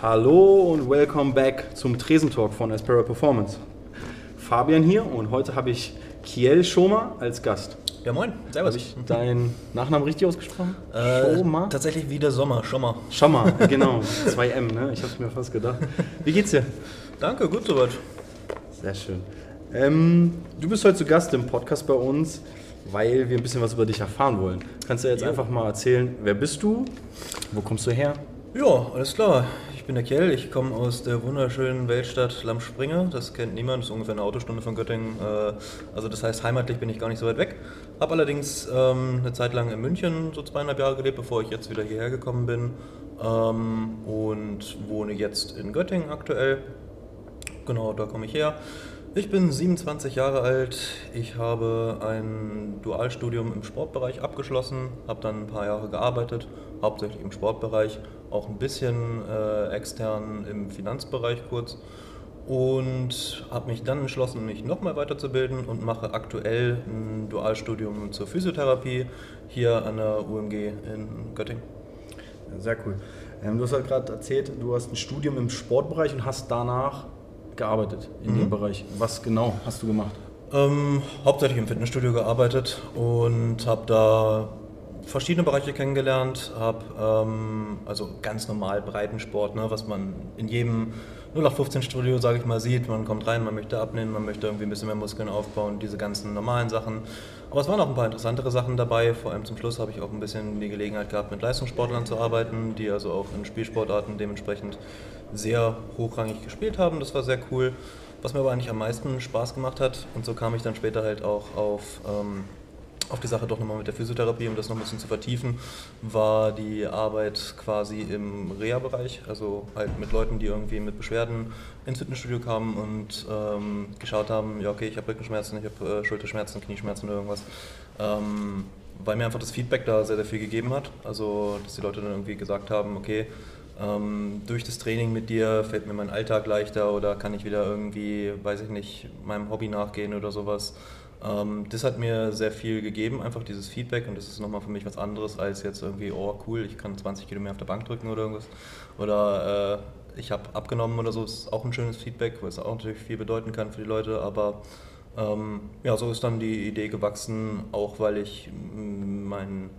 Hallo und welcome back zum Tresentalk von Aspera Performance. Fabian hier und heute habe ich Kjell Schoma als Gast. Ja, moin, servus. Habe ich deinen Nachnamen richtig ausgesprochen? Schoma? Tatsächlich wie der Sommer, Schoma. Schoma, genau. 2M, ne? Ich habe es mir fast gedacht. Wie geht's dir? Danke, gut soweit. Sehr schön. Du bist heute zu Gast im Podcast bei uns, weil wir ein bisschen was über dich erfahren wollen. Kannst du jetzt einfach mal erzählen, wer bist du? Wo kommst du her? Ja, alles klar. Ich bin der Kjell, ich komme aus der wunderschönen Weltstadt Lammspringe, das kennt niemand, das ist ungefähr eine Autostunde von Göttingen, also das heißt heimatlich bin ich gar nicht so weit weg. Habe allerdings eine Zeit lang in München, so 2,5 Jahre gelebt, bevor ich jetzt wieder hierher gekommen bin und wohne jetzt in Göttingen aktuell, genau, da komme ich her. Ich bin 27 Jahre alt, ich habe ein Dualstudium im Sportbereich abgeschlossen, habe dann ein paar Jahre gearbeitet, hauptsächlich im Sportbereich, auch ein bisschen extern im Finanzbereich kurz und habe mich dann entschlossen, mich nochmal weiterzubilden und mache aktuell ein Dualstudium zur Physiotherapie hier an der UMG in Göttingen. Sehr cool. Du hast halt gerade erzählt, du hast ein Studium im Sportbereich und hast danach gearbeitet in dem Bereich. Was genau hast du gemacht? Hauptsächlich im Fitnessstudio gearbeitet und habe da verschiedene Bereiche kennengelernt, habe also ganz normal Breitensport, ne, was man in jedem 0815 Studio, sage ich mal, sieht. Man kommt rein, man möchte abnehmen, man möchte irgendwie ein bisschen mehr Muskeln aufbauen, diese ganzen normalen Sachen. Aber es waren auch ein paar interessantere Sachen dabei. Vor allem zum Schluss habe ich auch ein bisschen die Gelegenheit gehabt, mit Leistungssportlern zu arbeiten, die also auch in Spielsportarten dementsprechend sehr hochrangig gespielt haben. Das war sehr cool. Was mir aber eigentlich am meisten Spaß gemacht hat, und so kam ich dann später halt auch auf die Sache doch nochmal mit der Physiotherapie, um das noch ein bisschen zu vertiefen, war die Arbeit quasi im Reha-Bereich, also halt mit Leuten, die irgendwie mit Beschwerden ins Fitnessstudio kamen und geschaut haben, ja okay, ich habe Rückenschmerzen, ich habe Schulterschmerzen, Knieschmerzen oder irgendwas, weil mir einfach das Feedback da sehr, sehr viel gegeben hat, also dass die Leute dann irgendwie gesagt haben, okay, durch das Training mit dir fällt mir mein Alltag leichter oder kann ich wieder irgendwie, weiß ich nicht, meinem Hobby nachgehen oder sowas. Das hat mir sehr viel gegeben, einfach dieses Feedback, und das ist nochmal für mich was anderes als jetzt irgendwie, oh cool, ich kann 20 Kilo mehr auf der Bank drücken oder irgendwas, oder ich habe abgenommen oder so, das ist auch ein schönes Feedback, weil es auch natürlich viel bedeuten kann für die Leute, aber ja, so ist dann die Idee gewachsen, auch weil ich meinen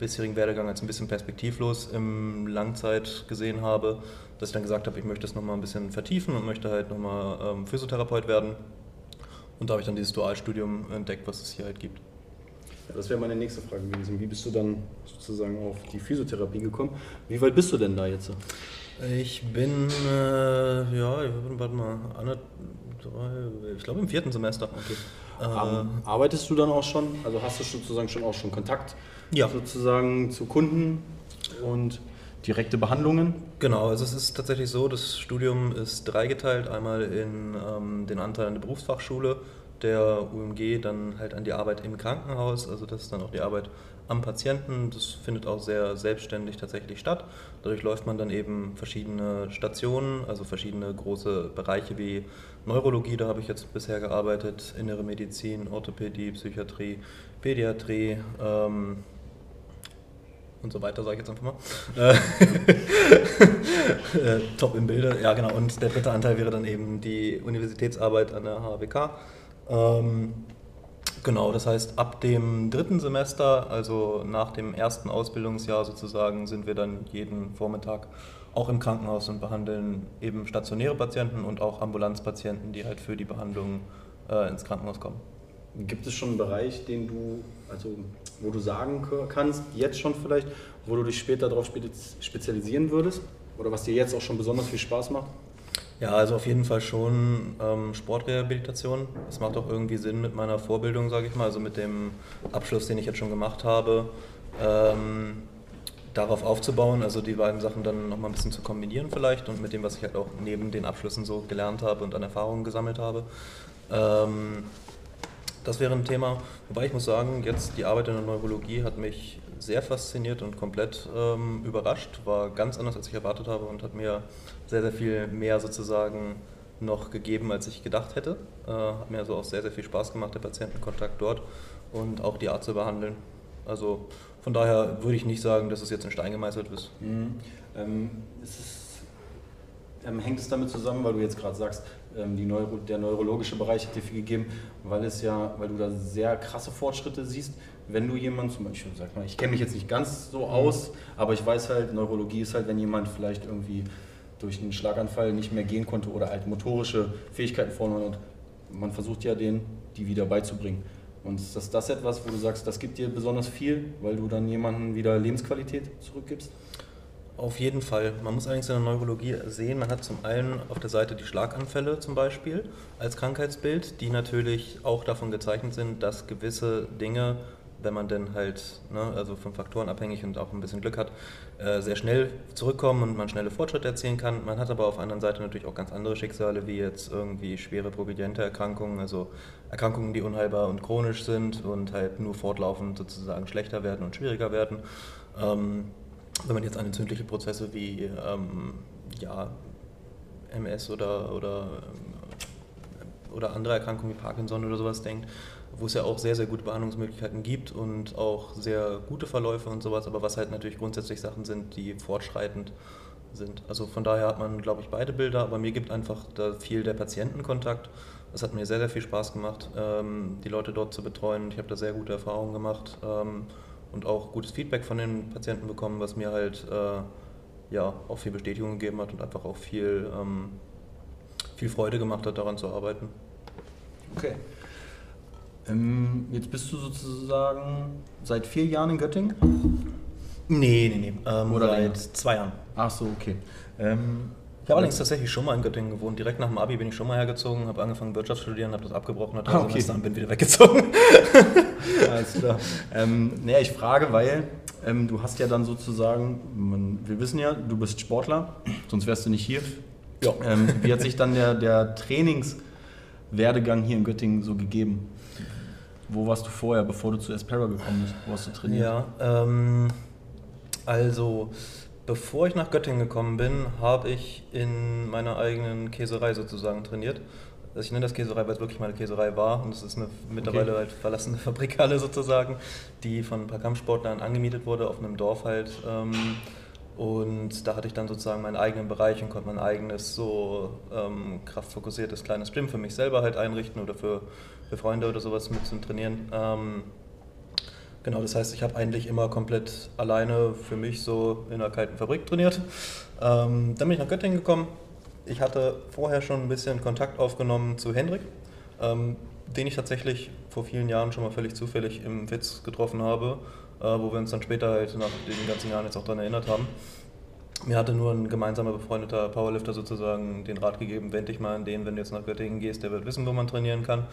bisherigen Werdegang als ein bisschen perspektivlos im Langzeit gesehen habe, dass ich dann gesagt habe, ich möchte das nochmal ein bisschen vertiefen und möchte halt nochmal Physiotherapeut werden. Und da habe ich dann dieses Dualstudium entdeckt, was es hier halt gibt. Ja, das wäre meine nächste Frage gewesen. Wie bist du dann sozusagen auf die Physiotherapie gekommen? Wie weit bist du denn da jetzt? Ich bin, ich glaube im 4. Semester. Okay. Arbeitest du dann auch schon? Also hast du sozusagen schon Kontakt sozusagen zu Kunden und direkte Behandlungen? Genau, also es ist tatsächlich so, das Studium ist dreigeteilt, einmal in den Anteil an der Berufsfachschule, der UMG, dann halt an die Arbeit im Krankenhaus, also das ist dann auch die Arbeit am Patienten, das findet auch sehr selbstständig tatsächlich statt. Dadurch läuft man dann eben verschiedene Stationen, also verschiedene große Bereiche wie Neurologie, da habe ich jetzt bisher gearbeitet, Innere Medizin, Orthopädie, Psychiatrie, Pädiatrie, und so weiter, sage ich jetzt einfach mal. Top im Bilde, ja genau. Und der dritte Anteil wäre dann eben die Universitätsarbeit an der HAWK. Genau, das heißt, ab dem 3. Semester, also nach dem 1. Ausbildungsjahr sozusagen, sind wir dann jeden Vormittag auch im Krankenhaus und behandeln eben stationäre Patienten und auch Ambulanzpatienten, die halt für die Behandlung ins Krankenhaus kommen. Gibt es schon einen Bereich, den du, also wo du sagen kannst, jetzt schon vielleicht, wo du dich später darauf spezialisieren würdest? Oder was dir jetzt auch schon besonders viel Spaß macht? Ja, also auf jeden Fall schon Sportrehabilitation. Das macht auch irgendwie Sinn mit meiner Vorbildung, sage ich mal, also mit dem Abschluss, den ich jetzt schon gemacht habe, darauf aufzubauen, also die beiden Sachen dann nochmal ein bisschen zu kombinieren vielleicht und mit dem, was ich halt auch neben den Abschlüssen so gelernt habe und an Erfahrungen gesammelt habe. Das wäre ein Thema, wobei ich muss sagen, jetzt die Arbeit in der Neurologie hat mich sehr fasziniert und komplett überrascht, war ganz anders, als ich erwartet habe und hat mir sehr, sehr viel mehr sozusagen noch gegeben, als ich gedacht hätte. Hat mir also auch sehr, sehr viel Spaß gemacht, der Patientenkontakt dort und auch die Art zu behandeln. Also von daher würde ich nicht sagen, dass es jetzt in Stein gemeißelt ist. Mhm. Hängt es damit zusammen, weil du jetzt gerade sagst, der neurologische Bereich hat dir viel gegeben, weil du da sehr krasse Fortschritte siehst, wenn du jemanden zum Beispiel, sag mal, ich kenne mich jetzt nicht ganz so aus, aber ich weiß halt, Neurologie ist halt, wenn jemand vielleicht irgendwie durch einen Schlaganfall nicht mehr gehen konnte oder halt motorische Fähigkeiten verloren hat, man versucht ja die wieder beizubringen. Und ist das etwas, wo du sagst, das gibt dir besonders viel, weil du dann jemandem wieder Lebensqualität zurückgibst? Auf jeden Fall. Man muss allerdings in der Neurologie sehen, man hat zum einen auf der Seite die Schlaganfälle zum Beispiel als Krankheitsbild, die natürlich auch davon gezeichnet sind, dass gewisse Dinge, wenn man denn halt, also von Faktoren abhängig und auch ein bisschen Glück hat, sehr schnell zurückkommen und man schnelle Fortschritte erzielen kann. Man hat aber auf der anderen Seite natürlich auch ganz andere Schicksale, wie jetzt irgendwie schwere progrediente Erkrankungen, also Erkrankungen, die unheilbar und chronisch sind und halt nur fortlaufend sozusagen schlechter werden und schwieriger werden. Wenn man jetzt an entzündliche Prozesse wie MS oder andere Erkrankungen wie Parkinson oder sowas denkt, wo es ja auch sehr, sehr gute Behandlungsmöglichkeiten gibt und auch sehr gute Verläufe und sowas, aber was halt natürlich grundsätzlich Sachen sind, die fortschreitend sind. Also von daher hat man, glaube ich, beide Bilder, aber mir gibt einfach da viel der Patientenkontakt. Das hat mir sehr, sehr viel Spaß gemacht, die Leute dort zu betreuen. Ich habe da sehr gute Erfahrungen gemacht. Und auch gutes Feedback von den Patienten bekommen, was mir halt auch viel Bestätigung gegeben hat und einfach auch viel Freude gemacht hat, daran zu arbeiten. Okay. Jetzt bist du sozusagen seit 4 Jahren in Göttingen? Nee. Oder seit 2 Jahren. Ach so, okay. Ich habe allerdings tatsächlich schon mal in Göttingen gewohnt. Direkt nach dem Abi bin ich schon mal hergezogen, habe angefangen Wirtschaft zu studieren, habe das abgebrochen, hatte ein Semester und bin wieder weggezogen. Alles klar. Ich frage, weil du hast ja dann sozusagen, wir wissen ja, du bist Sportler, sonst wärst du nicht hier. Ja. Wie hat sich dann der Trainingswerdegang hier in Göttingen so gegeben? Wo warst du vorher, bevor du zu Aspera gekommen bist? Wo hast du trainiert? Ja, bevor ich nach Göttingen gekommen bin, habe ich in meiner eigenen Käserei sozusagen trainiert. Also ich nenne das Käserei, weil es wirklich meine Käserei war und es ist eine mittlerweile halt verlassene Fabrikhalle sozusagen, die von ein paar Kampfsportlern angemietet wurde auf einem Dorf halt. Und da hatte ich dann sozusagen meinen eigenen Bereich und konnte mein eigenes so kraftfokussiertes kleines Gym für mich selber halt einrichten oder für Freunde oder sowas mit zum Trainieren. Genau, das heißt, ich habe eigentlich immer komplett alleine für mich so in einer kalten Fabrik trainiert. Dann bin ich nach Göttingen gekommen. Ich hatte vorher schon ein bisschen Kontakt aufgenommen zu Hendrik, den ich tatsächlich vor vielen Jahren schon mal völlig zufällig im Witz getroffen habe, wo wir uns dann später halt nach den ganzen Jahren jetzt auch daran erinnert haben. Mir hatte nur ein gemeinsamer befreundeter Powerlifter sozusagen den Rat gegeben, wende dich mal an den, wenn du jetzt nach Göttingen gehst, der wird wissen, wo man trainieren kann.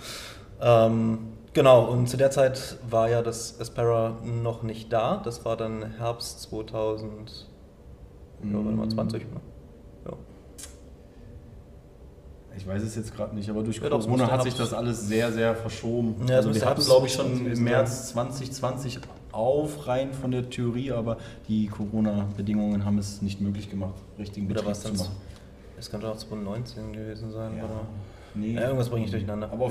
Genau, und zu der Zeit war ja das Aspera noch nicht da. Das war dann Herbst 2020. Ja. Ich weiß es jetzt gerade nicht, aber durch Corona hat sich das alles sehr, sehr verschoben. Ja, also wir hatten, glaube ich, schon im März 2020 auf, rein von der Theorie, aber die Corona-Bedingungen haben es nicht möglich gemacht, richtigen Betrieb zu machen. Es könnte auch 2019 gewesen sein, ja. Oder? Nee. Ja, irgendwas bringe ich durcheinander. Aber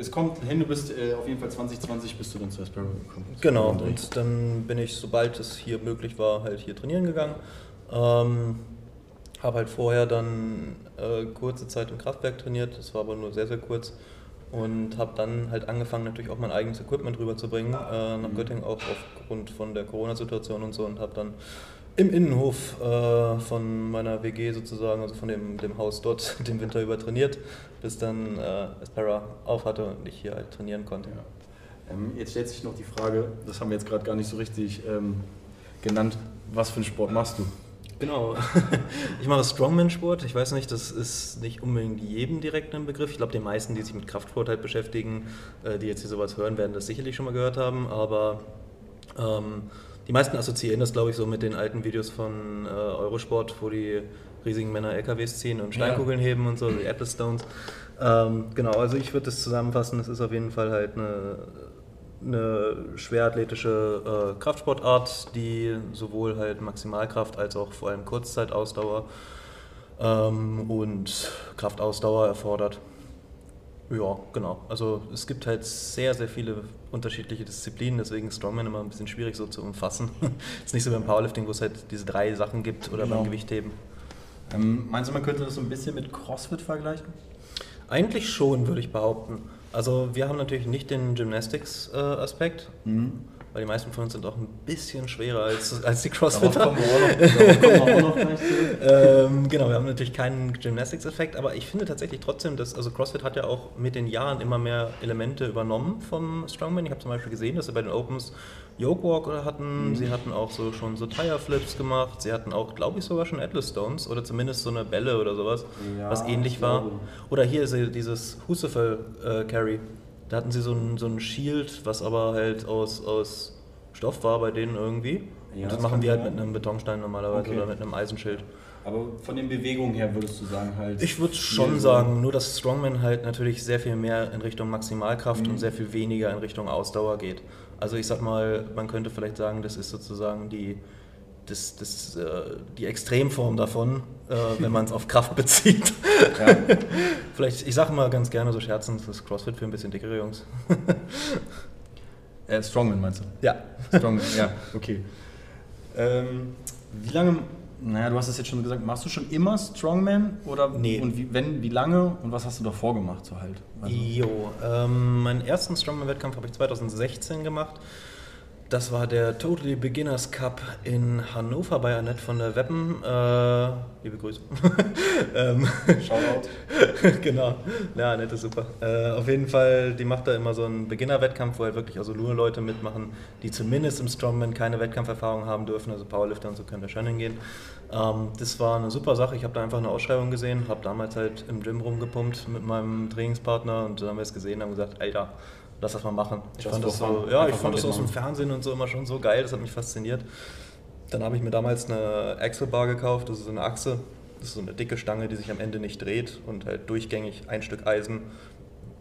es kommt hin, du bist auf jeden Fall 2020 bist du dann zu Aspera gekommen. Genau, und dann bin ich, sobald es hier möglich war, halt hier trainieren gegangen. Habe halt vorher dann kurze Zeit im Kraftwerk trainiert, das war aber nur sehr, sehr kurz. Und habe dann halt angefangen, natürlich auch mein eigenes Equipment rüberzubringen, nach Göttingen, auch aufgrund von der Corona-Situation und so, und habe dann im Innenhof von meiner WG sozusagen, also von dem Haus dort, den Winter über trainiert, bis dann Aspera auf hatte und ich hier halt trainieren konnte. Ja. Jetzt stellt sich noch die Frage, das haben wir jetzt gerade gar nicht so richtig genannt, was für einen Sport machst du? Genau, ich mache Strongman-Sport. Ich weiß nicht, das ist nicht unbedingt jedem direkt ein Begriff. Ich glaube, den meisten, die sich mit Kraftsport halt beschäftigen, die jetzt hier sowas hören, werden das sicherlich schon mal gehört haben, aber die meisten assoziieren das, glaube ich, so mit den alten Videos von Eurosport, wo die riesigen Männer LKWs ziehen und Steinkugeln heben und so, die Atlas-Stones. Genau, also ich würde das zusammenfassen, es ist auf jeden Fall halt eine schwerathletische Kraftsportart, die sowohl halt Maximalkraft als auch vor allem Kurzzeitausdauer und Kraftausdauer erfordert. Ja, genau. Also es gibt halt sehr, sehr viele unterschiedliche Disziplinen, deswegen ist Strongman immer ein bisschen schwierig so zu umfassen. Ist nicht so beim Powerlifting, wo es halt diese drei Sachen gibt oder genau. Beim Gewichtheben. Meinst du, man könnte das so ein bisschen mit Crossfit vergleichen? Eigentlich schon, würde ich behaupten. Also wir haben natürlich nicht den Gymnastics-Aspekt, weil die meisten von uns sind auch ein bisschen schwerer als die Crossfitter. Genau, wir haben natürlich keinen Gymnastics-Effekt, aber ich finde tatsächlich trotzdem, dass, also Crossfit hat ja auch mit den Jahren immer mehr Elemente übernommen vom Strongman. Ich habe zum Beispiel gesehen, dass sie bei den Opens Yoke Walk hatten, sie hatten auch so schon so Tire-Flips gemacht, sie hatten auch, glaube ich, sogar schon Atlas-Stones oder zumindest so eine Bälle oder sowas, ja, was ähnlich war. Oder hier ist dieses Husefell Carry. Da hatten sie so ein Shield, was aber halt aus Stoff war bei denen irgendwie. Ja, und das machen wir halt mit einem Betonstein normalerweise oder mit einem Eisenschild. Aber von den Bewegungen her würdest du sagen halt... Ich würde schon sagen, nur dass Strongman halt natürlich sehr viel mehr in Richtung Maximalkraft und sehr viel weniger in Richtung Ausdauer geht. Also ich sag mal, man könnte vielleicht sagen, das ist sozusagen die Extremform davon, wenn man es auf Kraft bezieht. Ja. Vielleicht, ich sage mal ganz gerne so scherzend, das Crossfit für ein bisschen dickere Jungs. Strongman meinst du? Ja. Strongman, ja, okay. Wie lange, naja, du hast es jetzt schon gesagt, machst du schon immer Strongman? Oder nee. Und wie lange und was hast du davor gemacht so halt? Also meinen ersten Strongman-Wettkampf habe ich 2016 gemacht. Das war der Totally Beginners Cup in Hannover bei Annette von der Weppen. Liebe Grüße. Shoutout. Genau. Ja, Annette ist super. Auf jeden Fall, die macht da immer so einen Beginner-Wettkampf, wo halt wirklich also nur Leute mitmachen, die zumindest im Strongman keine Wettkampferfahrung haben dürfen. Also Powerlifter und so können da schon hingehen. Das war eine super Sache. Ich habe da einfach eine Ausschreibung gesehen, habe damals halt im Gym rumgepumpt mit meinem Trainingspartner und dann haben wir es gesehen und haben gesagt, Alter, lass das mal machen. Ich fand das aus dem Fernsehen und so immer schon so geil, das hat mich fasziniert. Dann habe ich mir damals eine Axle-Bar gekauft, das ist so eine Achse, das ist so eine dicke Stange, die sich am Ende nicht dreht und halt durchgängig ein Stück Eisen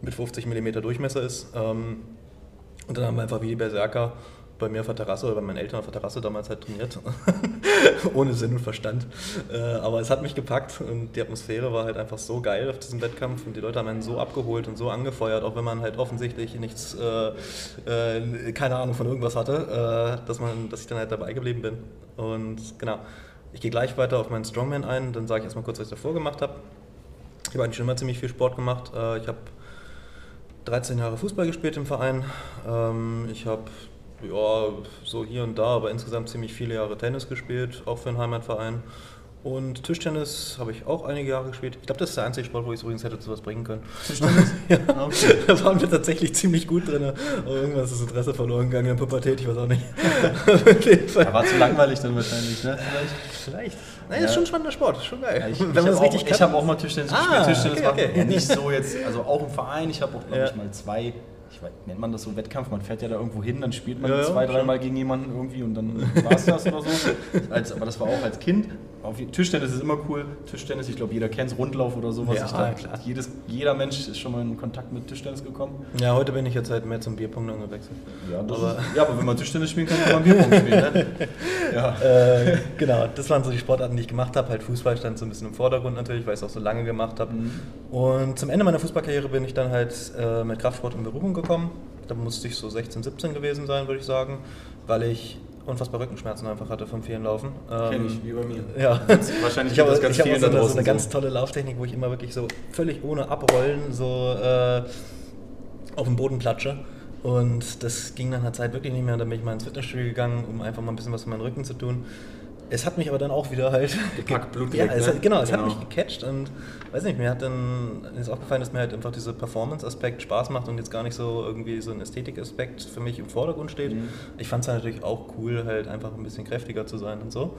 mit 50 mm Durchmesser ist. Und dann haben wir einfach wie die Berserker bei mir auf der Terrasse oder bei meinen Eltern auf der Terrasse damals halt trainiert. Ohne Sinn und Verstand. Aber es hat mich gepackt und die Atmosphäre war halt einfach so geil auf diesem Wettkampf und die Leute haben einen so abgeholt und so angefeuert, auch wenn man halt offensichtlich nichts, keine Ahnung von irgendwas hatte, dass ich dann halt dabei geblieben bin. Und genau, ich gehe gleich weiter auf meinen Strongman ein, dann sage ich erstmal kurz, was ich davor gemacht habe. Ich habe eigentlich schon immer ziemlich viel Sport gemacht. Ich habe 13 Jahre Fußball gespielt im Verein. Ich habe so hier und da, aber insgesamt ziemlich viele Jahre Tennis gespielt, auch für einen Heimatverein. Und Tischtennis habe ich auch einige Jahre gespielt. Ich glaube, das ist der einzige Sport, wo ich es übrigens hätte zu was bringen können. Tischtennis? Ja, okay. Da waren wir tatsächlich ziemlich gut drin. Aber irgendwann ist das Interesse verloren gegangen in der Pubertät, ich weiß auch nicht. Da war zu langweilig dann wahrscheinlich, ne? Vielleicht. Nein, ist schon spannender Sport, ist schon geil. Ja, ich habe auch mal Tischtennis gespielt. Tischtennis war nicht so jetzt, also auch im Verein, ich habe auch, glaube ich, mal zwei. Ich weiß, nennt man das so Wettkampf, man fährt ja da irgendwo hin, dann spielt man zwei, dreimal gegen jemanden irgendwie und dann war es das oder so. Aber das war auch als Kind. Tischtennis ist immer cool. Tischtennis, ich glaube, jeder kennt es, Rundlauf oder sowas. Ja, klar. Jeder Mensch ist schon mal in Kontakt mit Tischtennis gekommen. Ja, heute bin ich jetzt halt mehr zum Bierpong dann gewechselt. Aber wenn man Tischtennis spielen kann, kann man Bierpong spielen. Ne? Ja. Genau, das waren so die Sportarten, die ich gemacht habe. Halt Fußball stand so ein bisschen im Vordergrund natürlich, weil ich es auch so lange gemacht habe. Und zum Ende meiner Fußballkarriere bin ich dann halt mit Kraftsport in Berührung gekommen. Da musste ich so 16, 17 gewesen sein, würde ich sagen, weil ich unfassbar Rückenschmerzen einfach hatte vom vielen Laufen. Kenn ich, wie bei mir. Ja. Wahrscheinlich habe das ganz viel da draußen. Ich habe so eine ganz tolle Lauftechnik, wo ich immer wirklich so völlig ohne Abrollen so auf den Boden platsche. Und das ging dann halt Zeit wirklich nicht mehr. Und dann bin ich mal ins Fitnessstudio gegangen, um einfach mal ein bisschen was für meinen Rücken zu tun. Es hat mich aber dann auch wieder halt gepackt, Blut weg, hat mich gecatcht und weiß nicht, mir hat dann ist aufgefallen, dass mir halt einfach dieser Performance-Aspekt Spaß macht und jetzt gar nicht so irgendwie so ein Ästhetik-Aspekt für mich im Vordergrund steht. Ich fand es halt natürlich auch cool, halt einfach ein bisschen kräftiger zu sein und so.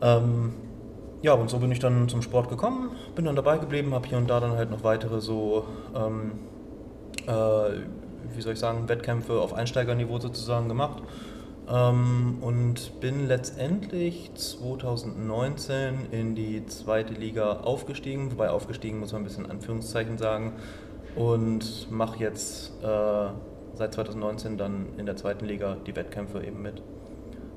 Und so bin ich dann zum Sport gekommen, bin dann dabei geblieben, habe hier und da dann halt noch weitere so Wettkämpfe auf Einsteigerniveau sozusagen gemacht. Und bin letztendlich 2019 in die zweite Liga aufgestiegen, wobei aufgestiegen muss man ein bisschen in Anführungszeichen sagen, und mache jetzt seit 2019 dann in der zweiten Liga die Wettkämpfe eben mit.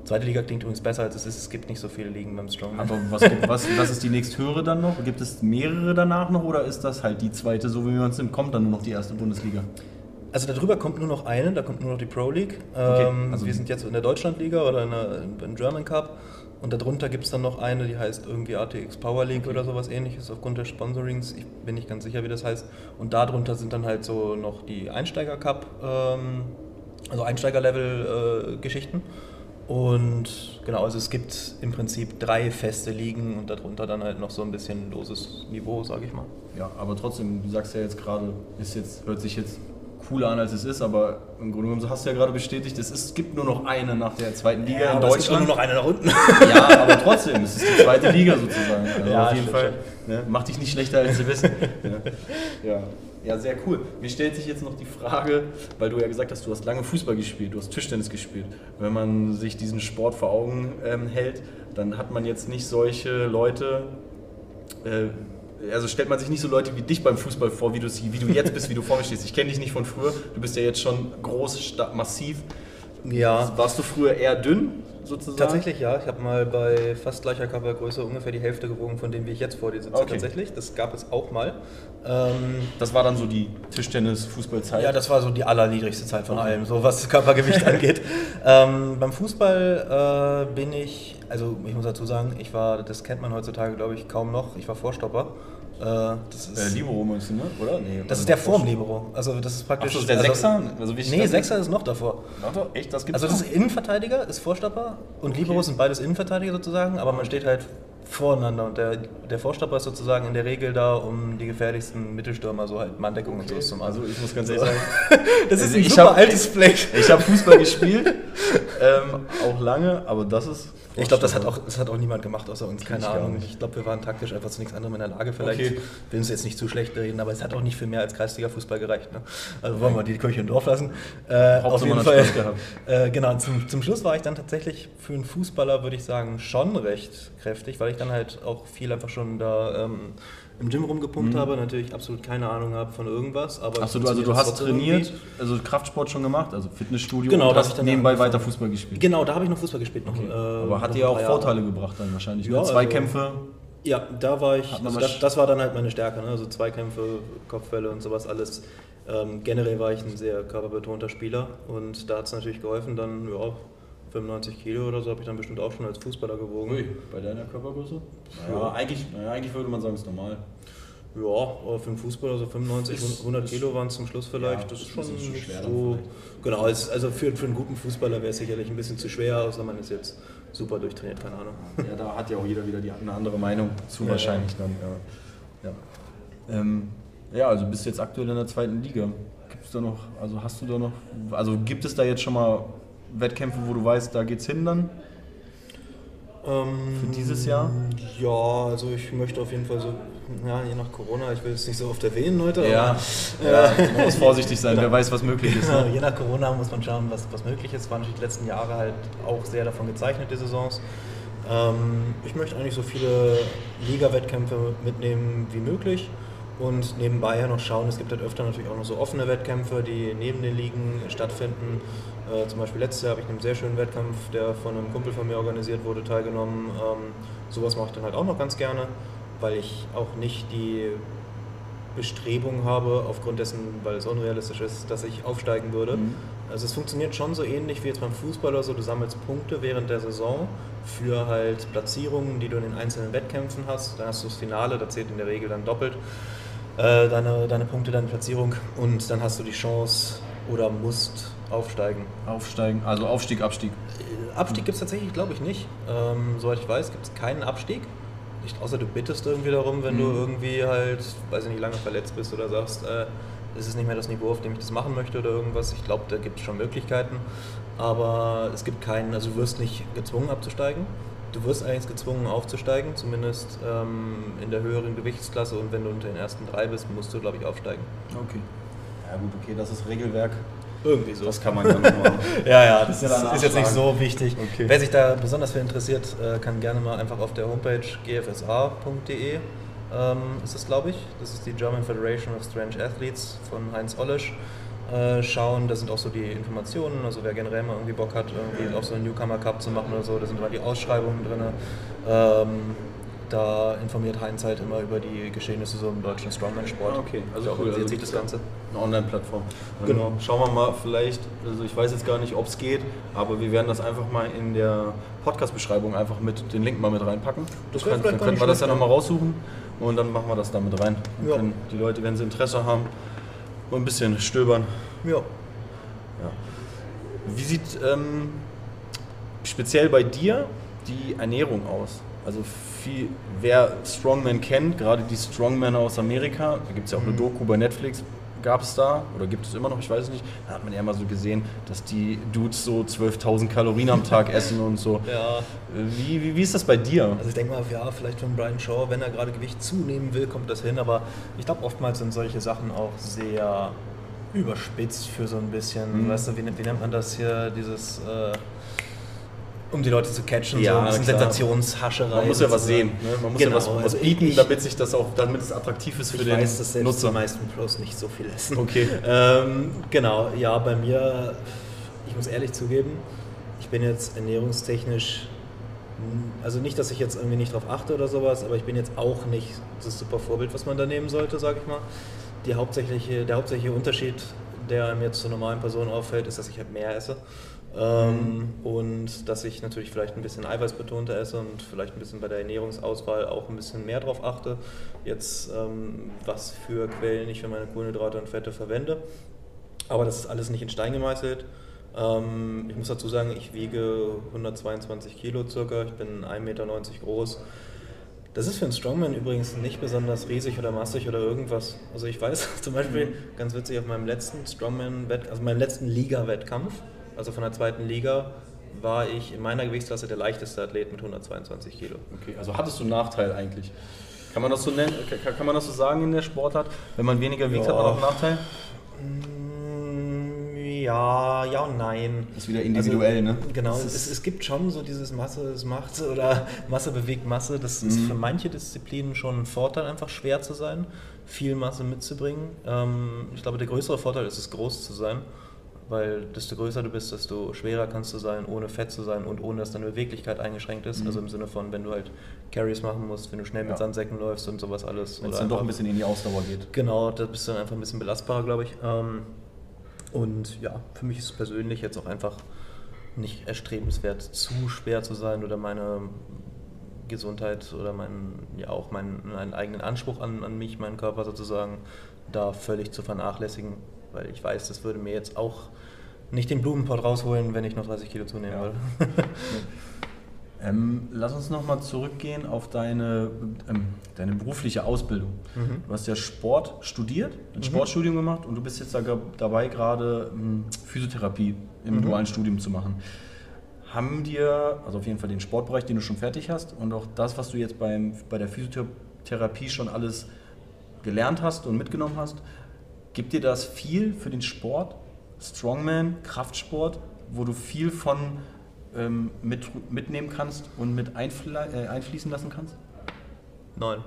Zweite Liga klingt übrigens besser, als es ist. Es gibt nicht so viele Ligen beim Strongman. Aber was ist die nächsthöhere dann noch? Gibt es mehrere danach noch oder ist das halt die zweite, so wie wir uns nimmt, kommt dann nur noch die erste Bundesliga? Also darüber kommt nur noch eine, da kommt nur noch die Pro League. Okay, also wir sind jetzt in der Deutschlandliga oder in German Cup und darunter gibt es dann noch eine, die heißt irgendwie ATX Power League oder sowas ähnliches aufgrund der Sponsorings. Ich bin nicht ganz sicher, wie das heißt. Und darunter sind dann halt so noch die Einsteiger Cup, also Einsteigerlevel Geschichten. Und genau, also es gibt im Prinzip 3 feste Ligen und darunter dann halt noch so ein bisschen loses Niveau, sage ich mal. Ja, aber trotzdem, du sagst ja jetzt gerade, hört sich jetzt cooler an, als es ist, aber im Grunde genommen hast du ja gerade bestätigt, es gibt nur noch eine nach der zweiten Liga in Deutschland. Es gibt nur noch eine nach unten. Ja, aber trotzdem, es ist die zweite Liga sozusagen. Also ja, auf jeden Fall. Ne? Mach dich nicht schlechter, als du bist. Ja, sehr cool. Mir stellt sich jetzt noch die Frage, weil du ja gesagt hast, du hast lange Fußball gespielt, du hast Tischtennis gespielt. Wenn man sich diesen Sport vor Augen hält, dann hat man jetzt nicht solche Leute, also stellt man sich nicht so Leute wie dich beim Fußball vor, wie du jetzt bist, wie du vor mir stehst. Ich kenne dich nicht von früher, du bist ja jetzt schon groß, massiv. Ja. Warst du früher eher dünn sozusagen? Tatsächlich ja, ich habe mal bei fast gleicher Körpergröße ungefähr die Hälfte gewogen von dem, wie ich jetzt vor dir sitze. Okay. Tatsächlich, das gab es auch mal. Das war dann so die Tischtennis-Fußballzeit? Ja, das war so die allerniedrigste Zeit von allem, so was Körpergewicht angeht. Beim Fußball bin ich, also ich muss dazu sagen, ich war, das kennt man heutzutage glaube ich kaum noch, ich war Vorstopper. Das ist Libero meinst du, ne? Oder? Nee, das ist der vorm Libero. Also das ist praktisch. Ach, das ist der Sechser? Also, nee, Sechser ist noch davor. Ach doch, echt? Das gibt's. Also das ist Innenverteidiger, ist Vorstopper und okay. Libero sind beides Innenverteidiger sozusagen, aber man steht halt voreinander und der Vorstopper ist sozusagen in der Regel da, um die gefährlichsten Mittelstürmer, so halt Manndeckung okay. und sowas zum Also ich muss ganz ehrlich sagen, das ist ein super altes Fleck. Ich habe Fußball gespielt, auch lange, aber das ist... Ich glaube, das hat auch niemand gemacht außer uns, keine Ahnung. Ich glaube, wir waren taktisch einfach zu nichts anderem in der Lage. Vielleicht will uns jetzt nicht zu schlecht reden, aber es hat auch nicht viel mehr als Kreisliga-Fußball gereicht. Ne? Also wollen wir die Kirche im Dorf lassen. Auf jeden Fall. Genau, zum Schluss war ich dann tatsächlich für einen Fußballer, würde ich sagen, schon recht kräftig, weil ich dann halt auch viel einfach schon da im Gym rumgepumpt habe, natürlich absolut keine Ahnung habe von irgendwas. Achso, also du hast trainiert, also Kraftsport schon gemacht, also Fitnessstudio genau, und hast nebenbei weiter Fußball gespielt. Genau, da habe ich noch Fußball gespielt. Okay. Aber hat dir auch Vorteile gebracht dann wahrscheinlich, ja, Zweikämpfe? Ja, da war ich, also das war dann halt meine Stärke, ne? Also Zweikämpfe, Kopfbälle und sowas alles. Generell war ich ein sehr körperbetonter Spieler und da hat es natürlich geholfen, dann 95 Kilo oder so habe ich dann bestimmt auch schon als Fußballer gewogen. Ui, bei deiner Körpergröße? Ja, eigentlich würde man sagen, es ist normal. Ja, für einen Fußballer so 95, 100 Kilo waren es zum Schluss vielleicht. Ja, das ist schon schwer so. Genau, also für einen guten Fußballer wäre es sicherlich ein bisschen zu schwer, außer man ist jetzt super durchtrainiert, keine Ahnung. Ja, da hat ja auch jeder wieder eine andere Meinung zu wahrscheinlich dann. Ja. Also bist du jetzt aktuell in der zweiten Liga. Gibt es da jetzt schon mal Wettkämpfe, wo du weißt, da geht's hin dann? Für dieses Jahr? Ja, also ich möchte auf jeden Fall so, je nach Corona, ich will es nicht so oft erwähnen heute, man muss vorsichtig sein, wer weiß, was möglich ist. Ne? Je nach Corona muss man schauen, was möglich ist, waren die letzten Jahre halt auch sehr davon gezeichnet, die Saisons. Ich möchte eigentlich so viele Liga-Wettkämpfe mitnehmen wie möglich. Und nebenbei noch schauen, es gibt halt öfter natürlich auch noch so offene Wettkämpfe, die neben den Ligen stattfinden. Zum Beispiel letztes Jahr habe ich einen sehr schönen Wettkampf, der von einem Kumpel von mir organisiert wurde, teilgenommen. Sowas mache ich dann halt auch noch ganz gerne, weil ich auch nicht die Bestrebung habe, aufgrund dessen, weil es unrealistisch ist, dass ich aufsteigen würde. Mhm. Also es funktioniert schon so ähnlich wie jetzt beim Fußball oder so, du sammelst Punkte während der Saison für halt Platzierungen, die du in den einzelnen Wettkämpfen hast. Dann hast du das Finale, da zählt in der Regel dann doppelt. Deine Punkte, deine Platzierung und dann hast du die Chance oder musst aufsteigen. Aufsteigen, also Aufstieg, Abstieg. Abstieg gibt es tatsächlich, glaube ich, nicht. Soweit ich weiß, gibt es keinen Abstieg. Nicht, außer du bittest irgendwie darum, wenn du irgendwie halt, weiß ich nicht, lange verletzt bist oder sagst, es ist nicht mehr das Niveau, auf dem ich das machen möchte oder irgendwas. Ich glaube, da gibt es schon Möglichkeiten. Aber es gibt keinen, also du wirst nicht gezwungen abzusteigen. Du wirst eigentlich gezwungen aufzusteigen, zumindest in der höheren Gewichtsklasse und wenn du unter den ersten 3 bist, musst du, glaube ich, aufsteigen. Okay. Ja gut, okay, das ist Regelwerk. Irgendwie so. Das kann man ja noch machen. Das ist jetzt nicht so wichtig. Okay. Wer sich da besonders für interessiert, kann gerne mal einfach auf der Homepage gfsa.de ist das, glaube ich. Das ist die German Federation of Strange Athletes von Heinz Ollisch. schauen. Da sind auch so die Informationen, also wer generell mal irgendwie Bock hat, irgendwie auch so einen Newcomer Cup zu machen oder so, da sind immer die Ausschreibungen drin. Da informiert Heinz halt immer über die Geschehnisse so im deutschen Strongman-Sport. Okay, also cool. Also sieht das Ganze. Eine Online-Plattform. Genau. Schauen wir mal vielleicht, also ich weiß jetzt gar nicht, ob es geht, aber wir werden das einfach mal in der Podcast-Beschreibung einfach mit den Link mal mit reinpacken. Das kann, dann können wir das ja nochmal raussuchen und dann machen wir das da mit rein. Dann können die Leute, wenn sie Interesse haben, mal ein bisschen stöbern. Ja. Wie sieht speziell bei dir die Ernährung aus? Also viel, wer Strongman kennt, gerade die Strongmänner aus Amerika, da gibt es ja auch eine Doku bei Netflix, gab es da oder gibt es immer noch, ich weiß es nicht, da hat man ja mal so gesehen, dass die Dudes so 12.000 Kalorien am Tag essen und so. Ja. Wie ist das bei dir? Also ich denke mal, ja, vielleicht von Brian Shaw, wenn er gerade Gewicht zunehmen will, kommt das hin, aber ich glaube, oftmals sind solche Sachen auch sehr überspitzt für so ein bisschen, weißt du, wie nennt man das hier, dieses... um die Leute zu catchen, ja, so ein bisschen Sensationshascherei. Man muss ja was sehen, ne? Man muss ja was bieten, also damit es attraktiv ist für den Nutzer. Ich weiß, dass selbst die meisten Pros nicht so viel essen. Okay. Genau, ja, bei mir, ich muss ehrlich zugeben, ich bin jetzt ernährungstechnisch, also nicht, dass ich jetzt irgendwie nicht drauf achte oder sowas, aber ich bin jetzt auch nicht das super Vorbild, was man da nehmen sollte, sag ich mal. Der hauptsächliche Unterschied, der mir zur normalen Person auffällt, ist, dass ich halt mehr esse. Und dass ich natürlich vielleicht ein bisschen eiweißbetonter esse und vielleicht ein bisschen bei der Ernährungsauswahl auch ein bisschen mehr drauf achte, jetzt was für Quellen ich für meine Kohlenhydrate und Fette verwende. Aber das ist alles nicht in Stein gemeißelt. Ich muss dazu sagen, ich wiege 122 Kilo circa, ich bin 1,90 Meter groß. Das ist für einen Strongman übrigens nicht besonders riesig oder massig oder irgendwas. Also ich weiß zum Beispiel, ganz witzig, auf meinem letzten Strongman-Wettkampf, also meinem letzten Liga-Wettkampf, also von der zweiten Liga, war ich in meiner Gewichtsklasse der leichteste Athlet mit 122 Kilo. Okay, also hattest du einen Nachteil eigentlich? Kann man das so nennen? Kann man das so sagen in der Sportart? Wenn man weniger wiegt, hat man auch einen Nachteil? Ja und nein. Das ist wieder individuell, also, ne? Genau, es gibt schon so dieses Masse ist Macht oder Masse bewegt Masse. Das ist für manche Disziplinen schon ein Vorteil, einfach schwer zu sein, viel Masse mitzubringen. Ich glaube, der größere Vorteil ist es, groß zu sein. Weil desto größer du bist, desto schwerer kannst du sein, ohne fett zu sein und ohne, dass deine Beweglichkeit eingeschränkt ist. Also im Sinne von, wenn du halt Carries machen musst, wenn du schnell mit Sandsäcken läufst und sowas alles. Wenn es dann doch ein bisschen in die Ausdauer geht. Genau, da bist du dann einfach ein bisschen belastbarer, glaube ich. Und ja, für mich ist es persönlich jetzt auch einfach nicht erstrebenswert, zu schwer zu sein oder meine Gesundheit oder meinen eigenen Anspruch an mich, meinen Körper sozusagen, da völlig zu vernachlässigen. Weil ich weiß, das würde mir jetzt auch nicht den Blumenpott rausholen, wenn ich noch 30 Kilo zunehmen würde. Lass uns nochmal zurückgehen auf deine berufliche Ausbildung. Du hast ja Sport studiert, ein Sportstudium gemacht und du bist jetzt dabei gerade Physiotherapie im dualen Studium zu machen. Haben dir, also auf jeden Fall den Sportbereich, den du schon fertig hast und auch das, was du jetzt bei der Physiotherapie schon alles gelernt hast und mitgenommen hast, gibt dir das viel für den Sport, Strongman, Kraftsport, wo du viel von mitnehmen kannst und mit einfließen lassen kannst? Nein.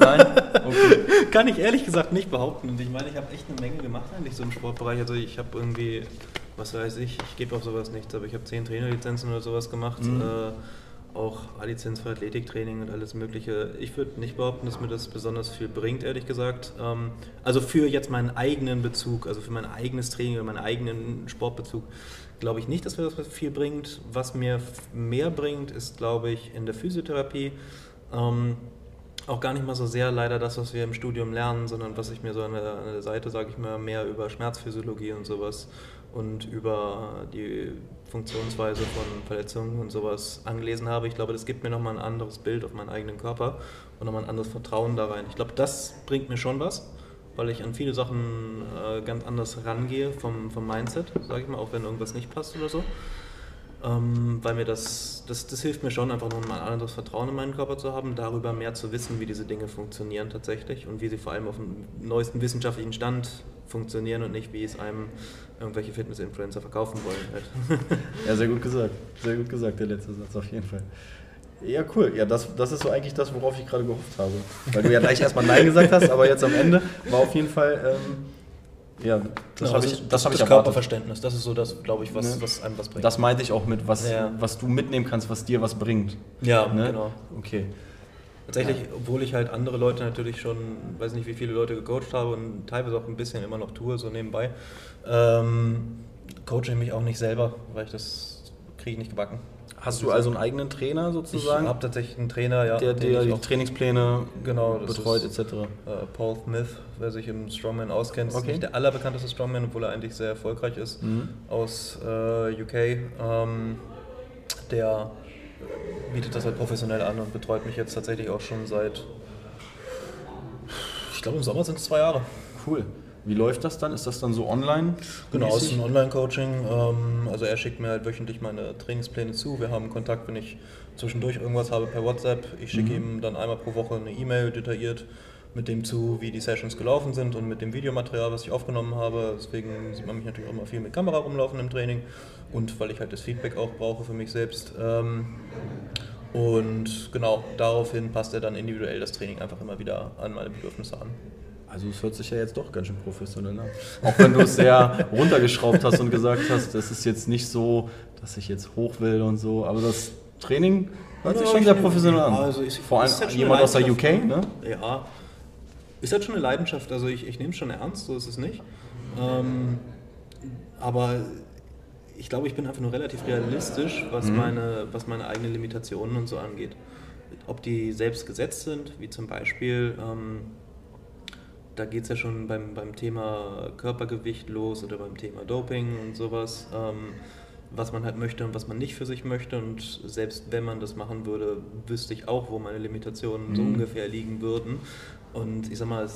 Nein? Okay. Kann ich ehrlich gesagt nicht behaupten. Und ich meine, ich habe echt eine Menge gemacht eigentlich so im Sportbereich. Also ich habe irgendwie, was weiß ich gebe auf sowas nichts, aber ich habe 10 Trainerlizenzen oder sowas gemacht. Auch A-Lizenz für Athletiktraining und alles mögliche. Ich würde nicht behaupten, dass mir das besonders viel bringt, ehrlich gesagt. Also für jetzt meinen eigenen Bezug, also für mein eigenes Training oder meinen eigenen Sportbezug, glaube ich nicht, dass mir das viel bringt. Was mir mehr bringt, ist, glaube ich, in der Physiotherapie auch gar nicht mal so sehr leider das, was wir im Studium lernen, sondern was ich mir so an der Seite, sage ich mal, mehr über Schmerzphysiologie und sowas und über die Funktionsweise von Verletzungen und sowas angelesen habe. Ich glaube, das gibt mir nochmal ein anderes Bild auf meinen eigenen Körper und nochmal ein anderes Vertrauen da rein. Ich glaube, das bringt mir schon was, weil ich an viele Sachen ganz anders rangehe vom Mindset, sage ich mal, auch wenn irgendwas nicht passt oder so. Weil mir das hilft mir schon, einfach nochmal ein anderes Vertrauen in meinen Körper zu haben, darüber mehr zu wissen, wie diese Dinge funktionieren tatsächlich und wie sie vor allem auf dem neuesten wissenschaftlichen Stand funktionieren und nicht, wie es einem irgendwelche Fitness-Influencer verkaufen wollen. Halt. Ja, sehr gut gesagt, der letzte Satz auf jeden Fall. Ja, cool. Ja, das ist so eigentlich das, worauf ich gerade gehofft habe. Weil du ja gleich erstmal Nein gesagt hast, aber jetzt am Ende war auf jeden Fall Ja, das habe ich erwartet. Körperverständnis, das ist so das, glaube ich, was, was einem was bringt. Das meinte ich auch mit, was, was du mitnehmen kannst, was dir was bringt. Ja, genau. Okay. Tatsächlich, obwohl ich halt andere Leute natürlich schon, weiß nicht wie viele Leute gecoacht habe und teilweise auch ein bisschen immer noch tue, so nebenbei, coache ich mich auch nicht selber, weil ich das kriege ich nicht gebacken. Hast du also einen eigenen Trainer sozusagen? Ich habe tatsächlich einen Trainer, ja. Der die Trainingspläne betreut etc. Paul Smith, wer sich im Strongman auskennt, ist nicht der allerbekannteste Strongman, obwohl er eigentlich sehr erfolgreich ist, aus UK. Der bietet das halt professionell an und betreut mich jetzt tatsächlich auch schon seit, ich glaube im Sommer sind es 2 Jahre. Cool. Wie läuft das dann? Ist das dann so online? Genau, es ist ein Online-Coaching. Also er schickt mir halt wöchentlich meine Trainingspläne zu. Wir haben Kontakt, wenn ich zwischendurch irgendwas habe per WhatsApp. Ich schicke ihm dann einmal pro Woche eine E-Mail detailliert mit dem zu, wie die Sessions gelaufen sind und mit dem Videomaterial, was ich aufgenommen habe. Deswegen sieht man mich natürlich auch immer viel mit Kamera rumlaufen im Training und weil ich halt das Feedback auch brauche für mich selbst. Und genau, daraufhin passt er dann individuell das Training einfach immer wieder an meine Bedürfnisse an. Also es hört sich ja jetzt doch ganz schön professionell an. Auch wenn du es sehr runtergeschraubt hast und gesagt hast, das ist jetzt nicht so, dass ich jetzt hoch will und so, aber das Training hört sich schon sehr professionell an. Also vor allem jemand aus der UK, ne? Ja, ist halt schon eine Leidenschaft, also ich nehme es schon ernst, so ist es nicht. Aber ich glaube, ich bin einfach nur relativ realistisch, was meine eigenen Limitationen und so angeht. Ob die selbst gesetzt sind, wie zum Beispiel... Da geht es ja schon beim Thema Körpergewicht los oder beim Thema Doping und sowas, was man halt möchte und was man nicht für sich möchte. Und selbst wenn man das machen würde, wüsste ich auch, wo meine Limitationen so ungefähr liegen würden. Und ich sag mal,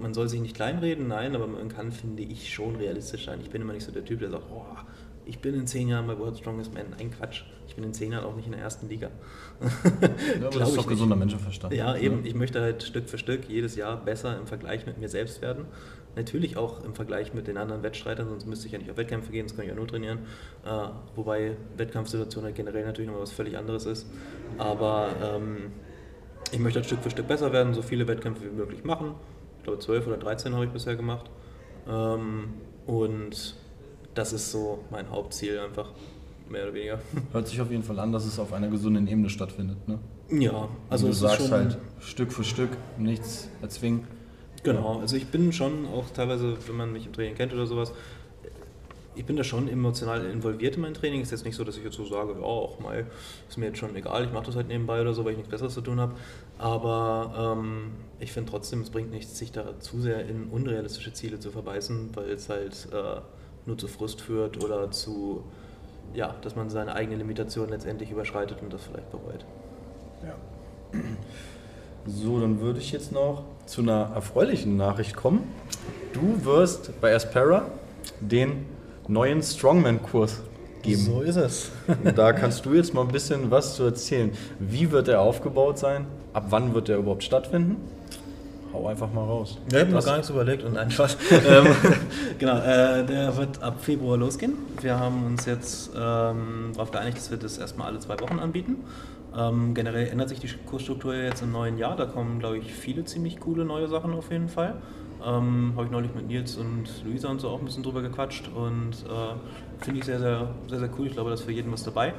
man soll sich nicht kleinreden, nein, aber man kann, finde ich, schon realistisch sein. Ich bin immer nicht so der Typ, der sagt, oh, ich bin in 10 Jahren bei World Strongest Man. Ein Quatsch. Ich bin in 10 Jahren auch nicht in der ersten Liga. Ja, aber das ist doch gesunder Menschenverstand. Ja, eben. Ich möchte halt Stück für Stück jedes Jahr besser im Vergleich mit mir selbst werden. Natürlich auch im Vergleich mit den anderen Wettstreitern, sonst müsste ich ja nicht auf Wettkämpfe gehen, sonst kann ich ja nur trainieren. Wobei Wettkampfsituation halt generell natürlich noch was völlig anderes ist. Aber ich möchte halt Stück für Stück besser werden, so viele Wettkämpfe wie möglich machen. Ich glaube 12 oder 13 habe ich bisher gemacht. Und das ist so mein Hauptziel einfach, mehr oder weniger. Hört sich auf jeden Fall an, dass es auf einer gesunden Ebene stattfindet, ne? Ja, also es ist schon... Du sagst halt Stück für Stück, nichts erzwingen. Genau, also ich bin schon auch teilweise, wenn man mich im Training kennt oder sowas, ich bin da schon emotional involviert in mein Training. Ist jetzt nicht so, dass ich jetzt so sage, ja, auch mal, ist mir jetzt schon egal, ich mache das halt nebenbei oder so, weil ich nichts Besseres zu tun habe. Aber ich finde trotzdem, es bringt nichts, sich da zu sehr in unrealistische Ziele zu verbeißen, weil es halt... nur zu Frust führt oder zu, ja, dass man seine eigene Limitation letztendlich überschreitet und das vielleicht bereut. Ja. So, dann würde ich jetzt noch zu einer erfreulichen Nachricht kommen. Du wirst bei Aspera den neuen Strongman-Kurs geben. So ist es. Da kannst du jetzt mal ein bisschen was zu erzählen. Wie wird er aufgebaut sein? Ab wann wird er überhaupt stattfinden? Einfach mal raus. Ja, ich habe noch gar nichts überlegt und einfach. Genau, der wird ab Februar losgehen. Wir haben uns jetzt darauf geeinigt, dass wir das erstmal alle 2 Wochen anbieten. Generell ändert sich die Kursstruktur jetzt im neuen Jahr. Da kommen, glaube ich, viele ziemlich coole neue Sachen auf jeden Fall. Habe ich neulich mit Nils und Luisa und so auch ein bisschen drüber gequatscht und finde ich sehr, sehr, sehr, sehr cool. Ich glaube, da ist für jeden was dabei.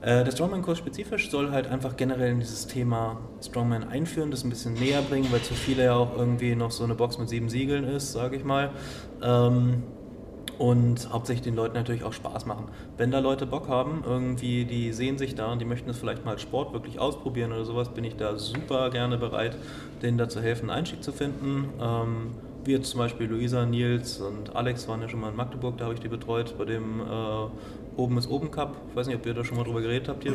Der Strongman-Kurs spezifisch soll halt einfach generell in dieses Thema Strongman einführen, das ein bisschen näher bringen, weil es für viele ja auch irgendwie noch so eine Box mit 7 Siegeln ist, sage ich mal. Und hauptsächlich den Leuten natürlich auch Spaß machen. Wenn da Leute Bock haben, irgendwie, die sehen sich da und die möchten das vielleicht mal als Sport wirklich ausprobieren oder sowas, bin ich da super gerne bereit, denen da zu helfen, einen Einstieg zu finden. Wie jetzt zum Beispiel Luisa, Nils und Alex waren ja schon mal in Magdeburg, da habe ich die betreut bei dem Oben ist Oben Cup. Ich weiß nicht, ob ihr da schon mal drüber geredet habt hier.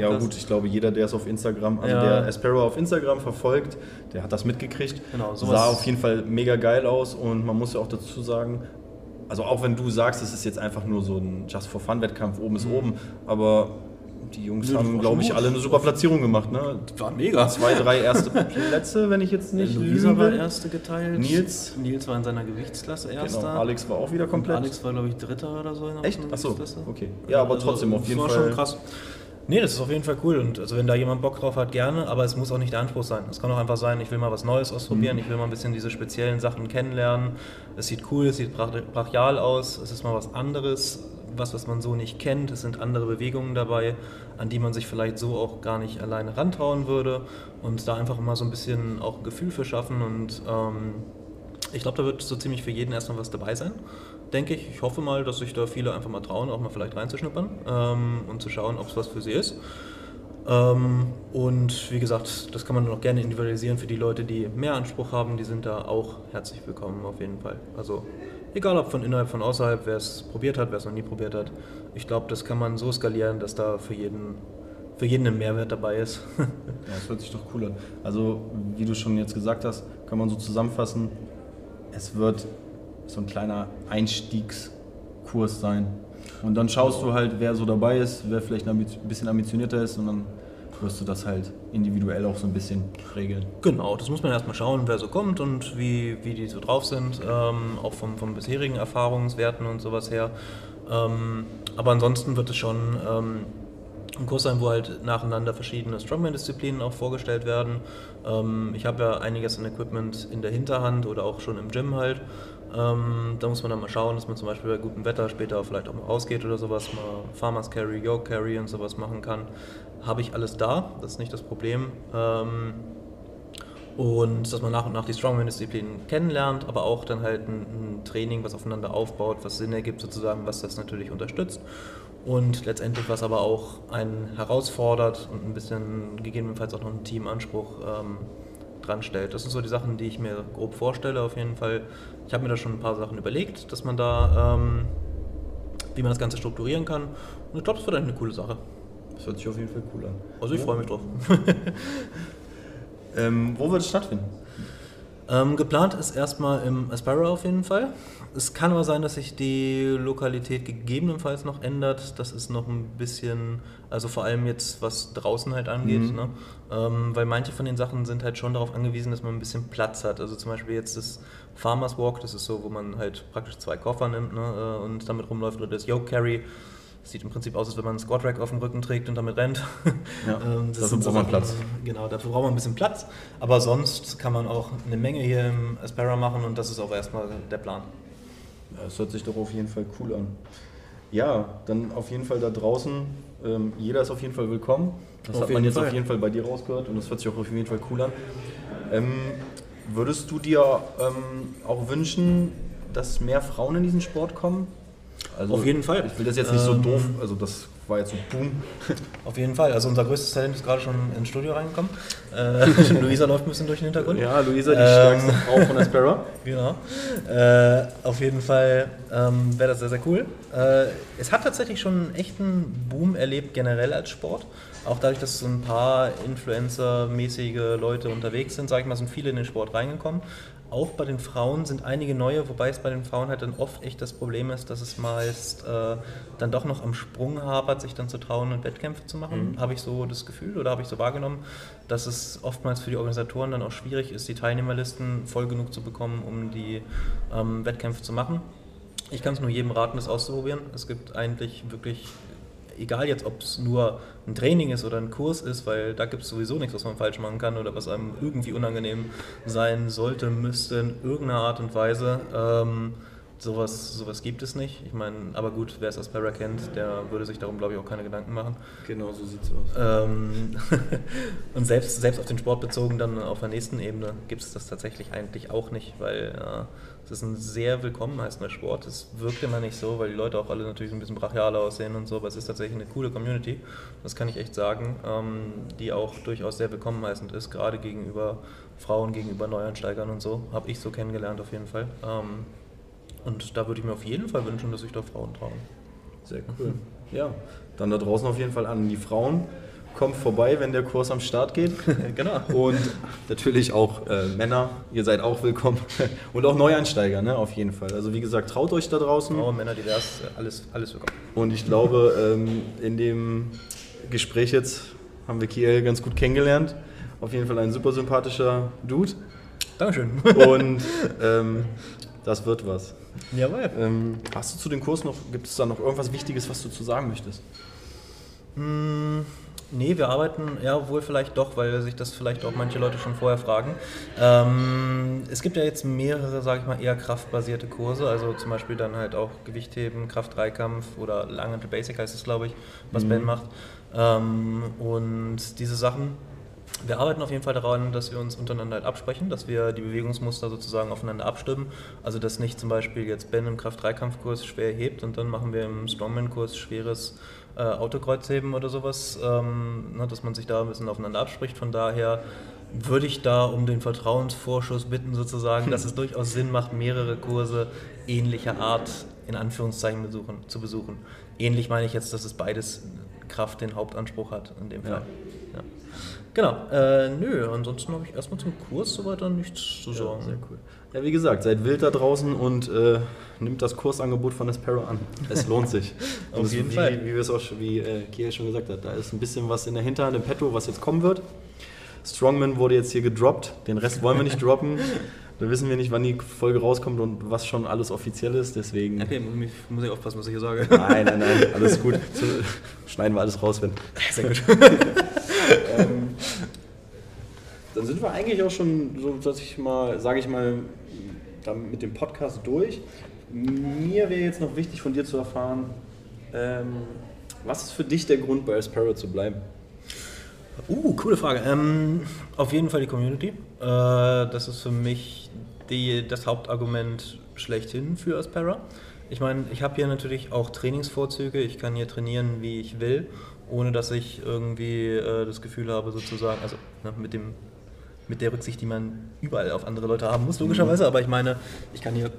Ja gut, ich glaube jeder, der es auf Instagram, der Aspera auf Instagram verfolgt, der hat das mitgekriegt. Genau, sowas sah auf jeden Fall mega geil aus und man muss ja auch dazu sagen, also auch wenn du sagst, es ist jetzt einfach nur so ein Just-for-Fun-Wettkampf, Oben ist Oben, aber... Die Jungs haben, glaube ich, alle eine super Platzierung gemacht, ne? War mega. 2, 3 erste Plätze, wenn ich jetzt nicht lügen will. Luisa war erste geteilt. Nils war in seiner Gewichtsklasse erster. Genau. Alex war auch wieder komplett. Und Alex war, glaube ich, dritter oder so in der Gewichtsklasse. Echt? Achso, okay. Ja, aber also, trotzdem auf jeden Fall. Das war schon krass. Nee, das ist auf jeden Fall cool und also wenn da jemand Bock drauf hat, gerne, aber es muss auch nicht der Anspruch sein. Es kann auch einfach sein, ich will mal was Neues ausprobieren, ich will mal ein bisschen diese speziellen Sachen kennenlernen. Es sieht cool, es sieht brachial aus, es ist mal was anderes, was man so nicht kennt. Es sind andere Bewegungen dabei, an die man sich vielleicht so auch gar nicht alleine rantrauen würde und da einfach mal so ein bisschen auch ein Gefühl für schaffen und ich glaube, da wird so ziemlich für jeden erstmal was dabei sein. Denke ich. Ich hoffe mal, dass sich da viele einfach mal trauen, auch mal vielleicht reinzuschnuppern und zu schauen, ob es was für sie ist. Und wie gesagt, das kann man noch gerne individualisieren für die Leute, die mehr Anspruch haben, die sind da auch herzlich willkommen auf jeden Fall. Also egal ob von innerhalb, von außerhalb, wer es probiert hat, wer es noch nie probiert hat. Ich glaube, das kann man so skalieren, dass da für jeden ein Mehrwert dabei ist. Ja, das hört sich doch cool an. Also wie du schon jetzt gesagt hast, kann man so zusammenfassen, es wird so ein kleiner Einstiegskurs sein. Und dann schaust du halt, wer so dabei ist, wer vielleicht ein bisschen ambitionierter ist und dann wirst du das halt individuell auch so ein bisschen regeln. Genau, das muss man erstmal schauen, wer so kommt und wie die so drauf sind, auch vom bisherigen Erfahrungswerten und sowas her. Aber ansonsten wird es schon ein Kurs sein, wo halt nacheinander verschiedene Strongman-Disziplinen auch vorgestellt werden. Ich habe ja einiges an Equipment in der Hinterhand oder auch schon im Gym halt. Da muss man dann mal schauen, dass man zum Beispiel bei gutem Wetter später vielleicht auch mal rausgeht oder sowas, mal Farmers Carry, Yoke Carry und sowas machen kann. Habe ich alles da, das ist nicht das Problem. Und dass man nach und nach die Strongman-Disziplinen kennenlernt, aber auch dann halt ein Training, was aufeinander aufbaut, was Sinn ergibt sozusagen, was das natürlich unterstützt. Und letztendlich, was aber auch einen herausfordert und ein bisschen gegebenenfalls auch noch einen Teamanspruch dran stellt. Das sind so die Sachen, die ich mir grob vorstelle auf jeden Fall. Ich habe mir da schon ein paar Sachen überlegt, dass man da, wie man das Ganze strukturieren kann. Und ich glaube, das wird eigentlich eine coole Sache. Das hört sich auf jeden Fall cool an. Also ich freue mich drauf. Wo wird es stattfinden? Geplant ist erstmal im Aspera auf jeden Fall. Es kann aber sein, dass sich die Lokalität gegebenenfalls noch ändert. Das ist noch ein bisschen, also vor allem jetzt, was draußen halt angeht, ne? Weil manche von den Sachen sind halt schon darauf angewiesen, dass man ein bisschen Platz hat. Also zum Beispiel jetzt das Farmers Walk, das ist so, wo man halt praktisch 2 Koffer nimmt, ne? Und damit rumläuft, oder das Yoke Carry. Das sieht im Prinzip aus, als wenn man einen Squat Rack auf dem Rücken trägt und damit rennt. Ja, dafür braucht man Platz. Genau, dafür braucht man ein bisschen Platz. Aber sonst kann man auch eine Menge hier im Aspera machen und das ist auch erstmal der Plan. Das hört sich doch auf jeden Fall cool an. Ja, dann auf jeden Fall da draußen, jeder ist auf jeden Fall willkommen. Das hat man jetzt auf jeden Fall bei dir rausgehört und das hört sich auch auf jeden Fall cool an. Würdest du dir auch wünschen, dass mehr Frauen in diesen Sport kommen? Also auf jeden Fall. Ich will das jetzt nicht so doof, also das war jetzt so boom. Auf jeden Fall, also unser größtes Talent ist gerade schon ins Studio reingekommen. Luisa läuft ein bisschen durch den Hintergrund. Ja, Luisa, die stärkste Frau von Aspera. Genau. Auf jeden Fall wäre das sehr, sehr cool. Es hat tatsächlich schon einen echten Boom erlebt, generell als Sport. Auch dadurch, dass so ein paar Influencer-mäßige Leute unterwegs sind, sage ich mal, sind viele in den Sport reingekommen. Auch bei den Frauen sind einige neue, wobei es bei den Frauen halt dann oft echt das Problem ist, dass es meist dann doch noch am Sprung hapert, sich dann zu trauen und Wettkämpfe zu machen. Habe ich so das Gefühl oder habe ich so wahrgenommen, dass es oftmals für die Organisatoren dann auch schwierig ist, die Teilnehmerlisten voll genug zu bekommen, um die Wettkämpfe zu machen. Ich kann es nur jedem raten, das auszuprobieren. Es gibt eigentlich wirklich... Egal jetzt, ob es nur ein Training ist oder ein Kurs ist, weil da gibt es sowieso nichts, was man falsch machen kann oder was einem irgendwie unangenehm sein sollte, müsste in irgendeiner Art und Weise. Sowas gibt es nicht. Ich meine, aber gut, wer es Aspera kennt, der würde sich darum, glaube ich, auch keine Gedanken machen. Genau, so sieht es aus. Und selbst auf den Sport bezogen, dann auf der nächsten Ebene, gibt es das tatsächlich eigentlich auch nicht, weil es ist ein sehr willkommen heißender Sport. Es wirkt immer nicht so, weil die Leute auch alle natürlich ein bisschen brachialer aussehen und so, aber es ist tatsächlich eine coole Community, das kann ich echt sagen, die auch durchaus sehr willkommen heißend ist, gerade gegenüber Frauen, gegenüber Neuansteigern und so, habe ich so kennengelernt auf jeden Fall. Und da würde ich mir auf jeden Fall wünschen, dass sich da Frauen trauen. Sehr cool. Ja, dann da draußen auf jeden Fall an die Frauen. Kommt vorbei, wenn der Kurs am Start geht. Genau. Und natürlich auch Männer, ihr seid auch willkommen. Und auch Neueinsteiger, ne? Auf jeden Fall. Also wie gesagt, traut euch da draußen. Frauen, Männer, divers, alles willkommen. Und ich glaube, in dem Gespräch jetzt haben wir Kjell ganz gut kennengelernt. Auf jeden Fall ein super sympathischer Dude. Dankeschön. Und das wird was. Jawohl. Hast du zu dem Kurs noch, gibt es da noch irgendwas Wichtiges, was du zu sagen möchtest? Nee, wir arbeiten, ja wohl vielleicht doch, weil sich das vielleicht auch manche Leute schon vorher fragen. Es gibt ja jetzt mehrere, sage ich mal, eher kraftbasierte Kurse, also zum Beispiel dann halt auch Gewichtheben, Kraft-Dreikampf oder Langhantel Basic heißt es, glaube ich, was Ben macht. Und diese Sachen, wir arbeiten auf jeden Fall daran, dass wir uns untereinander halt absprechen, dass wir die Bewegungsmuster sozusagen aufeinander abstimmen. Also dass nicht zum Beispiel jetzt Ben im Kraft-Dreikampf-Kurs schwer hebt und dann machen wir im Strongman-Kurs schweres Autokreuzheben oder sowas, dass man sich da ein bisschen aufeinander abspricht. Von daher würde ich da um den Vertrauensvorschuss bitten sozusagen, dass es durchaus Sinn macht, mehrere Kurse ähnlicher Art in Anführungszeichen zu besuchen. Ähnlich meine ich jetzt, dass es beides Kraft den Hauptanspruch hat in dem Fall. Ja. Ja. Genau, nö, ansonsten habe ich erstmal zum Kurs soweit dann nichts zu sagen. Ja, sehr cool. Ja, wie gesagt, seid wild da draußen und nimmt das Kursangebot von Aspera an. Es lohnt sich. Auf jeden Fall. Wie Kjell schon gesagt hat, da ist ein bisschen was in der Hinterhand im Petto, was jetzt kommen wird. Strongman wurde jetzt hier gedroppt, den Rest wollen wir nicht droppen. Da wissen wir nicht, wann die Folge rauskommt und was schon alles offiziell ist, deswegen... Okay, muss ich aufpassen, was ich hier sage. Nein, alles gut. Schneiden wir alles raus, wenn... Sehr gut. Dann sind wir eigentlich auch schon, so dass ich mal, sage ich mal, dann mit dem Podcast durch. Mir wäre jetzt noch wichtig von dir zu erfahren, was ist für dich der Grund, bei Aspera zu bleiben? Coole Frage. Auf jeden Fall die Community. Das ist für mich das Hauptargument schlechthin für Aspera. Ich meine, ich habe hier natürlich auch Trainingsvorzüge. Ich kann hier trainieren, wie ich will, ohne dass ich irgendwie das Gefühl habe, sozusagen, also mit der Rücksicht, die man überall auf andere Leute haben muss, logischerweise. Aber ich meine, ich kann hier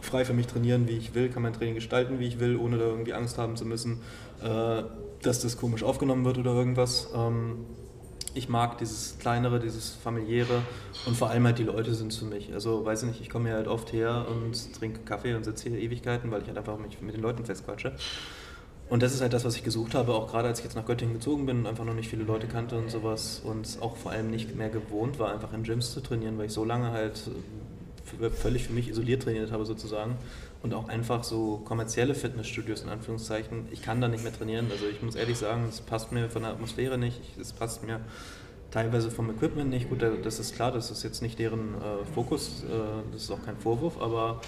frei für mich trainieren, wie ich will, kann mein Training gestalten, wie ich will, ohne da irgendwie Angst haben zu müssen, dass das komisch aufgenommen wird oder irgendwas. Ich mag dieses Kleinere, dieses Familiäre und vor allem halt die Leute sind es für mich. Also weiß ich nicht, ich komme hier halt oft her und trinke Kaffee und sitze hier Ewigkeiten, weil ich halt einfach mich mit den Leuten festquatsche. Und das ist halt das, was ich gesucht habe, auch gerade als ich jetzt nach Göttingen gezogen bin und einfach noch nicht viele Leute kannte und sowas und auch vor allem nicht mehr gewohnt war, einfach in Gyms zu trainieren, weil ich so lange halt völlig für mich isoliert trainiert habe sozusagen und auch einfach so kommerzielle Fitnessstudios in Anführungszeichen, ich kann da nicht mehr trainieren, also ich muss ehrlich sagen, es passt mir von der Atmosphäre nicht, es passt mir teilweise vom Equipment nicht, gut, das ist klar, das ist jetzt nicht deren Fokus, das ist auch kein Vorwurf, aber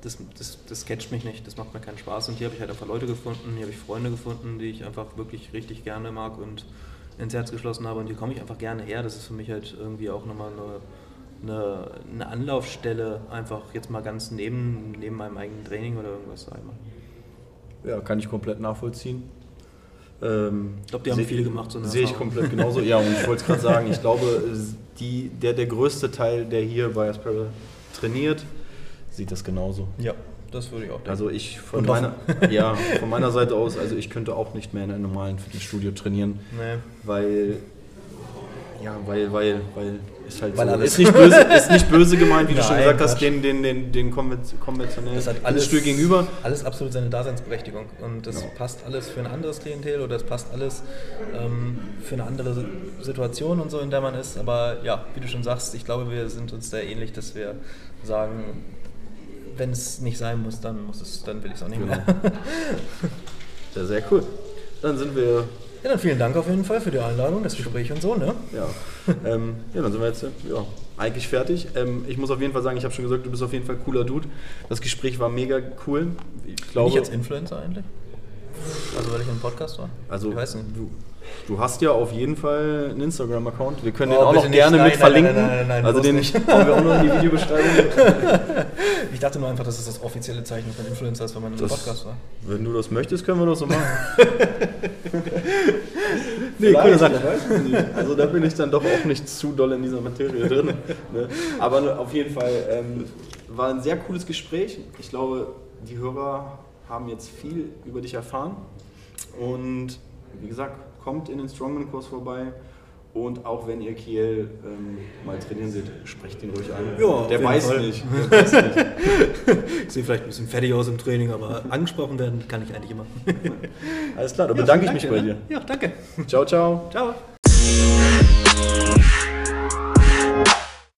das catcht mich nicht, das macht mir keinen Spaß und hier habe ich halt einfach Leute gefunden, hier habe ich Freunde gefunden, die ich einfach wirklich richtig gerne mag und ins Herz geschlossen habe und hier komme ich einfach gerne her, das ist für mich halt irgendwie auch nochmal eine Anlaufstelle, einfach jetzt mal ganz neben meinem eigenen Training oder irgendwas, sag ich mal. Ja, kann ich komplett nachvollziehen. Ich glaube, die haben viel gemacht. So sehe ich komplett genauso. Ja, und ich wollte es gerade sagen, ich glaube, der größte Teil, der hier bei Aspera trainiert, sieht das genauso. Ja, das würde ich auch denken. Also ich von meiner Seite aus, also ich könnte auch nicht mehr in einem normalen Fitnessstudio trainieren, nee. weil ist halt so. Ist nicht böse gemeint, wie du schon gesagt hast, den konventionellen Stuhl gegenüber. Alles absolut seine Daseinsberechtigung und das passt alles für ein anderes Klientel oder das passt alles für eine andere Situation und so, in der man ist. Aber ja, wie du schon sagst, ich glaube, wir sind uns sehr ähnlich, dass wir sagen, wenn es nicht sein muss, dann will ich es auch nicht mehr. Sehr, sehr cool. Dann sind wir... Ja, dann vielen Dank auf jeden Fall für die Einladung, das Gespräch und so, ne? Ja, dann sind wir jetzt eigentlich fertig. Ich muss auf jeden Fall sagen, ich habe schon gesagt, du bist auf jeden Fall ein cooler Dude. Das Gespräch war mega cool. Bin ich jetzt Influencer eigentlich? Also weil ich im Podcast war? Also, ich weiß nicht. Du hast ja auf jeden Fall einen Instagram-Account. Wir können den auch noch gerne mit verlinken. Nein, also den haben wir auch noch in die Videobeschreibung. Ich dachte nur einfach, dass das offizielle Zeichen von Influencer ist, wenn man im Podcast war. Wenn du das möchtest, können wir das so machen. Nee, coole Sache. Also da bin ich dann doch auch nicht zu doll in dieser Materie drin. Ne? Aber auf jeden Fall war ein sehr cooles Gespräch. Ich glaube, die Hörer haben jetzt viel über dich erfahren. Und wie gesagt, kommt in den Strongman-Kurs vorbei und auch wenn ihr Kjell mal trainieren seht, sprecht ihn ruhig an. Ja, der weiß nicht. Ich sehe vielleicht ein bisschen fertig aus im Training, aber angesprochen werden kann ich eigentlich immer. Alles klar, dann bedanke ich mich bei dir. Ja, danke. Ciao, ciao. Ciao.